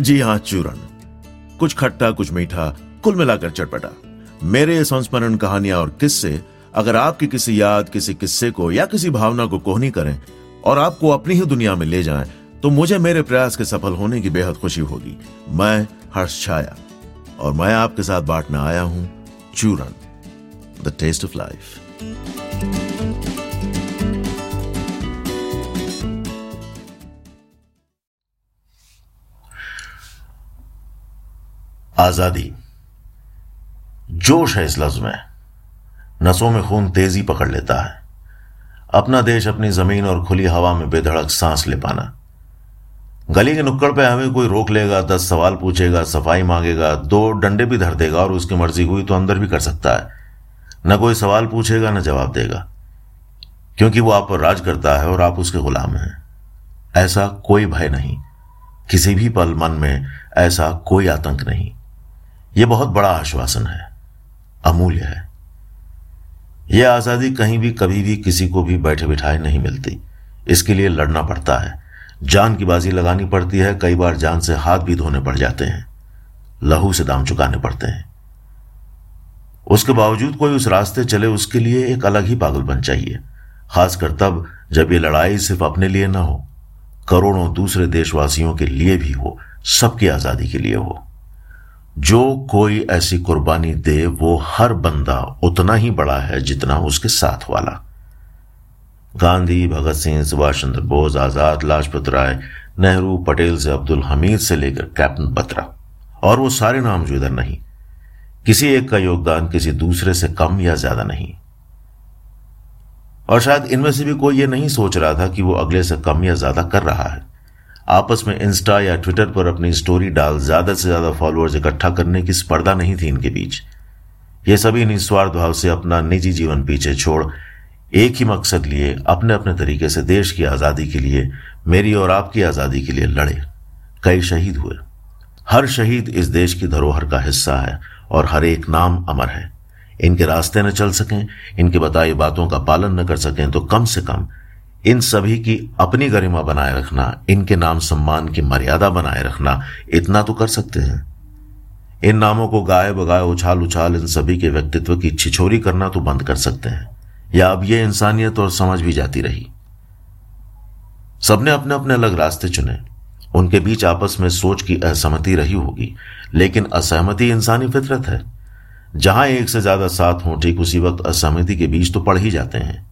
जी हाँ, चूरन। कुछ खट्टा कुछ मीठा, कुल मिलाकर चटपटा। मेरे संस्मरण कहानियां और किस्से अगर आपकी किसी याद, किसी किस्से को या किसी भावना को कोहनी करें और आपको अपनी ही दुनिया में ले जाएं, तो मुझे मेरे प्रयास के सफल होने की बेहद खुशी होगी। मैं हर्ष छाया और मैं आपके साथ बांटने आया हूं चूरन, द टेस्ट ऑफ लाइफ। आजादी, जोश है इस लफ्ज में। नसों में खून तेजी पकड़ लेता है। अपना देश, अपनी जमीन और खुली हवा में बेधड़क सांस ले पाना। गली के नुक्कड़ पे हमें कोई रोक लेगा, 10 सवाल पूछेगा, सफाई मांगेगा, 2 डंडे भी धर देगा और उसकी मर्जी हुई तो अंदर भी कर सकता है। न कोई सवाल पूछेगा न जवाब देगा, क्योंकि वो आप पर राज करता है और आप उसके गुलाम हैं। ऐसा कोई भय नहीं, किसी भी पल मन में ऐसा कोई आतंक नहीं। यह बहुत बड़ा आश्वासन है, अमूल्य है। यह आजादी कहीं भी कभी भी किसी को भी बैठे बिठाए नहीं मिलती। इसके लिए लड़ना पड़ता है, जान की बाजी लगानी पड़ती है। कई बार जान से हाथ भी धोने पड़ जाते हैं, लहू से दाम चुकाने पड़ते हैं। उसके बावजूद कोई उस रास्ते चले, उसके लिए एक अलग ही पागलपन चाहिए, खासकर तब जब ये लड़ाई सिर्फ अपने लिए ना हो, करोड़ों दूसरे देशवासियों के लिए भी हो, सबकी आजादी के लिए हो। जो कोई ऐसी कुर्बानी दे वो हर बंदा उतना ही बड़ा है जितना उसके साथ वाला। गांधी, भगत सिंह, सुभाष चंद्र बोस, आजाद, लाजपत राय, नेहरू, पटेल से अब्दुल हमीद से लेकर कैप्टन बत्रा, और वो सारे नाम जो इधर नहीं। किसी एक का योगदान किसी दूसरे से कम या ज्यादा नहीं। और शायद इनमें से भी कोई ये नहीं सोच रहा था कि वो अगले से कम या ज्यादा कर रहा है। आपस में इंस्टा या ट्विटर पर अपनी स्टोरी डाल ज्यादा से ज्यादा फॉलोअर्स इकट्ठा करने की स्पर्धा नहीं थी इनके बीच। ये सभी निस्वार्थ भाव से अपना निजी जीवन पीछे छोड़ एक ही मकसद लिए अपने अपने तरीके से देश की आजादी के लिए, मेरी और आपकी आजादी के लिए लड़े। कई शहीद हुए। हर शहीद इस देश की धरोहर का हिस्सा है और हर एक नाम अमर है। इनके रास्ते न चल सकें, इनके बताई बातों का पालन न कर सकें, तो कम से कम इन सभी की अपनी गरिमा बनाए रखना, इनके नाम सम्मान की मर्यादा बनाए रखना, इतना तो कर सकते हैं। इन नामों को गाए बगाए, उछाल उछाल इन सभी के व्यक्तित्व की छिछोरी करना तो बंद कर सकते हैं। या अब यह इंसानियत और समझ भी जाती रही। सबने अपने अपने अलग रास्ते चुने। उनके बीच आपस में सोच की असहमति रही होगी, लेकिन असहमति इंसानी फितरत है। जहां एक से ज्यादा साथ हों, ठीक उसी वक्त असहमति के बीच तो पड़ ही जाते हैं।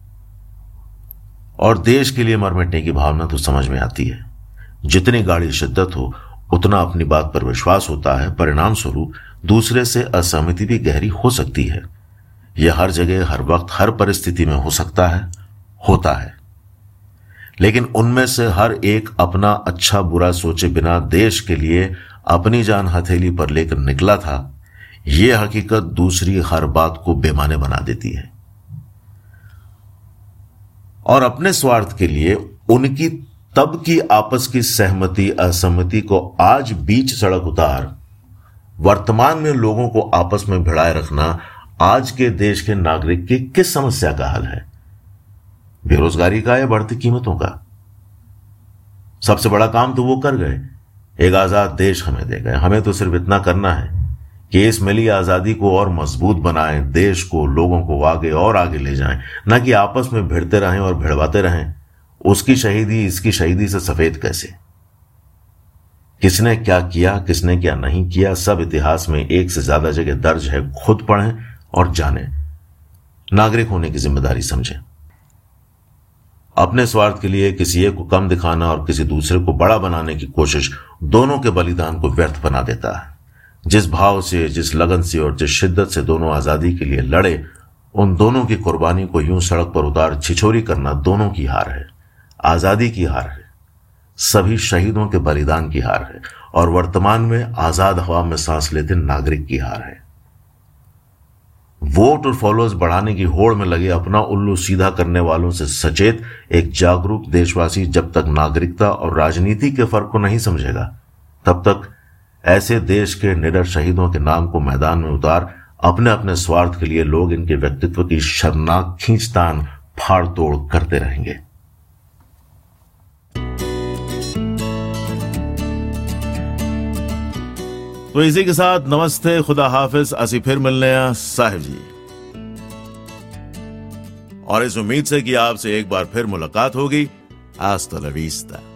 और देश के लिए मरमिटने की भावना तो समझ में आती है। जितनी गाढ़ी शिद्दत हो उतना अपनी बात पर विश्वास होता है। परिणाम स्वरूप दूसरे से असहमति भी गहरी हो सकती है। यह हर जगह, हर वक्त, हर परिस्थिति में हो सकता है, होता है। लेकिन उनमें से हर एक अपना अच्छा बुरा सोचे बिना देश के लिए अपनी जान हथेली पर लेकर निकला था। यह हकीकत दूसरी हर बात को बेमाने बना देती है और अपने स्वार्थ के लिए उनकी तब की आपस की सहमति असहमति को आज बीच सड़क उतार वर्तमान में लोगों को आपस में भिड़ाए रखना आज के देश के नागरिक की किस समस्या का हल है? बेरोजगारी का या बढ़ती कीमतों का? सबसे बड़ा काम तो वो कर गए, एक आजाद देश हमें दे गए। हमें तो सिर्फ इतना करना है कि इस मिली आजादी को और मजबूत बनाएं, देश को, लोगों को आगे और आगे ले जाएं, ना कि आपस में भिड़ते रहें और भिड़वाते रहें। उसकी शहीदी इसकी शहीदी से सफेद कैसे? किसने क्या किया, किसने क्या नहीं किया, सब इतिहास में एक से ज्यादा जगह दर्ज है। खुद पढ़ें और जानें। नागरिक होने की जिम्मेदारी समझें। अपने स्वार्थ के लिए किसी एक को कम दिखाना और किसी दूसरे को बड़ा बनाने की कोशिश दोनों के बलिदान को व्यर्थ बना देता है। जिस भाव से, जिस लगन से और जिस शिद्दत से दोनों आजादी के लिए लड़े, उन दोनों की कुर्बानी को यूं सड़क पर उतार छिछोरी करना दोनों की हार है। आजादी की हार है, सभी शहीदों के बलिदान की हार है और वर्तमान में आजाद हवा में सांस लेते नागरिक की हार है। वोट और फॉलोअर्स बढ़ाने की होड़ में लगे अपना उल्लू सीधा करने वालों से सचेत एक जागरूक देशवासी जब तक नागरिकता और राजनीति के फर्क को नहीं समझेगा, तब तक ऐसे देश के निडर शहीदों के नाम को मैदान में उतार अपने अपने स्वार्थ के लिए लोग इनके व्यक्तित्व की शर्मनाक खींचतान फाड़ तोड़ करते रहेंगे। तो इसी के साथ नमस्ते, खुदा हाफिज, असी फिर मिलने हैं साहिब जी। और इस उम्मीद से कि आपसे एक बार फिर मुलाकात होगी। आस्ता ला विस्ता।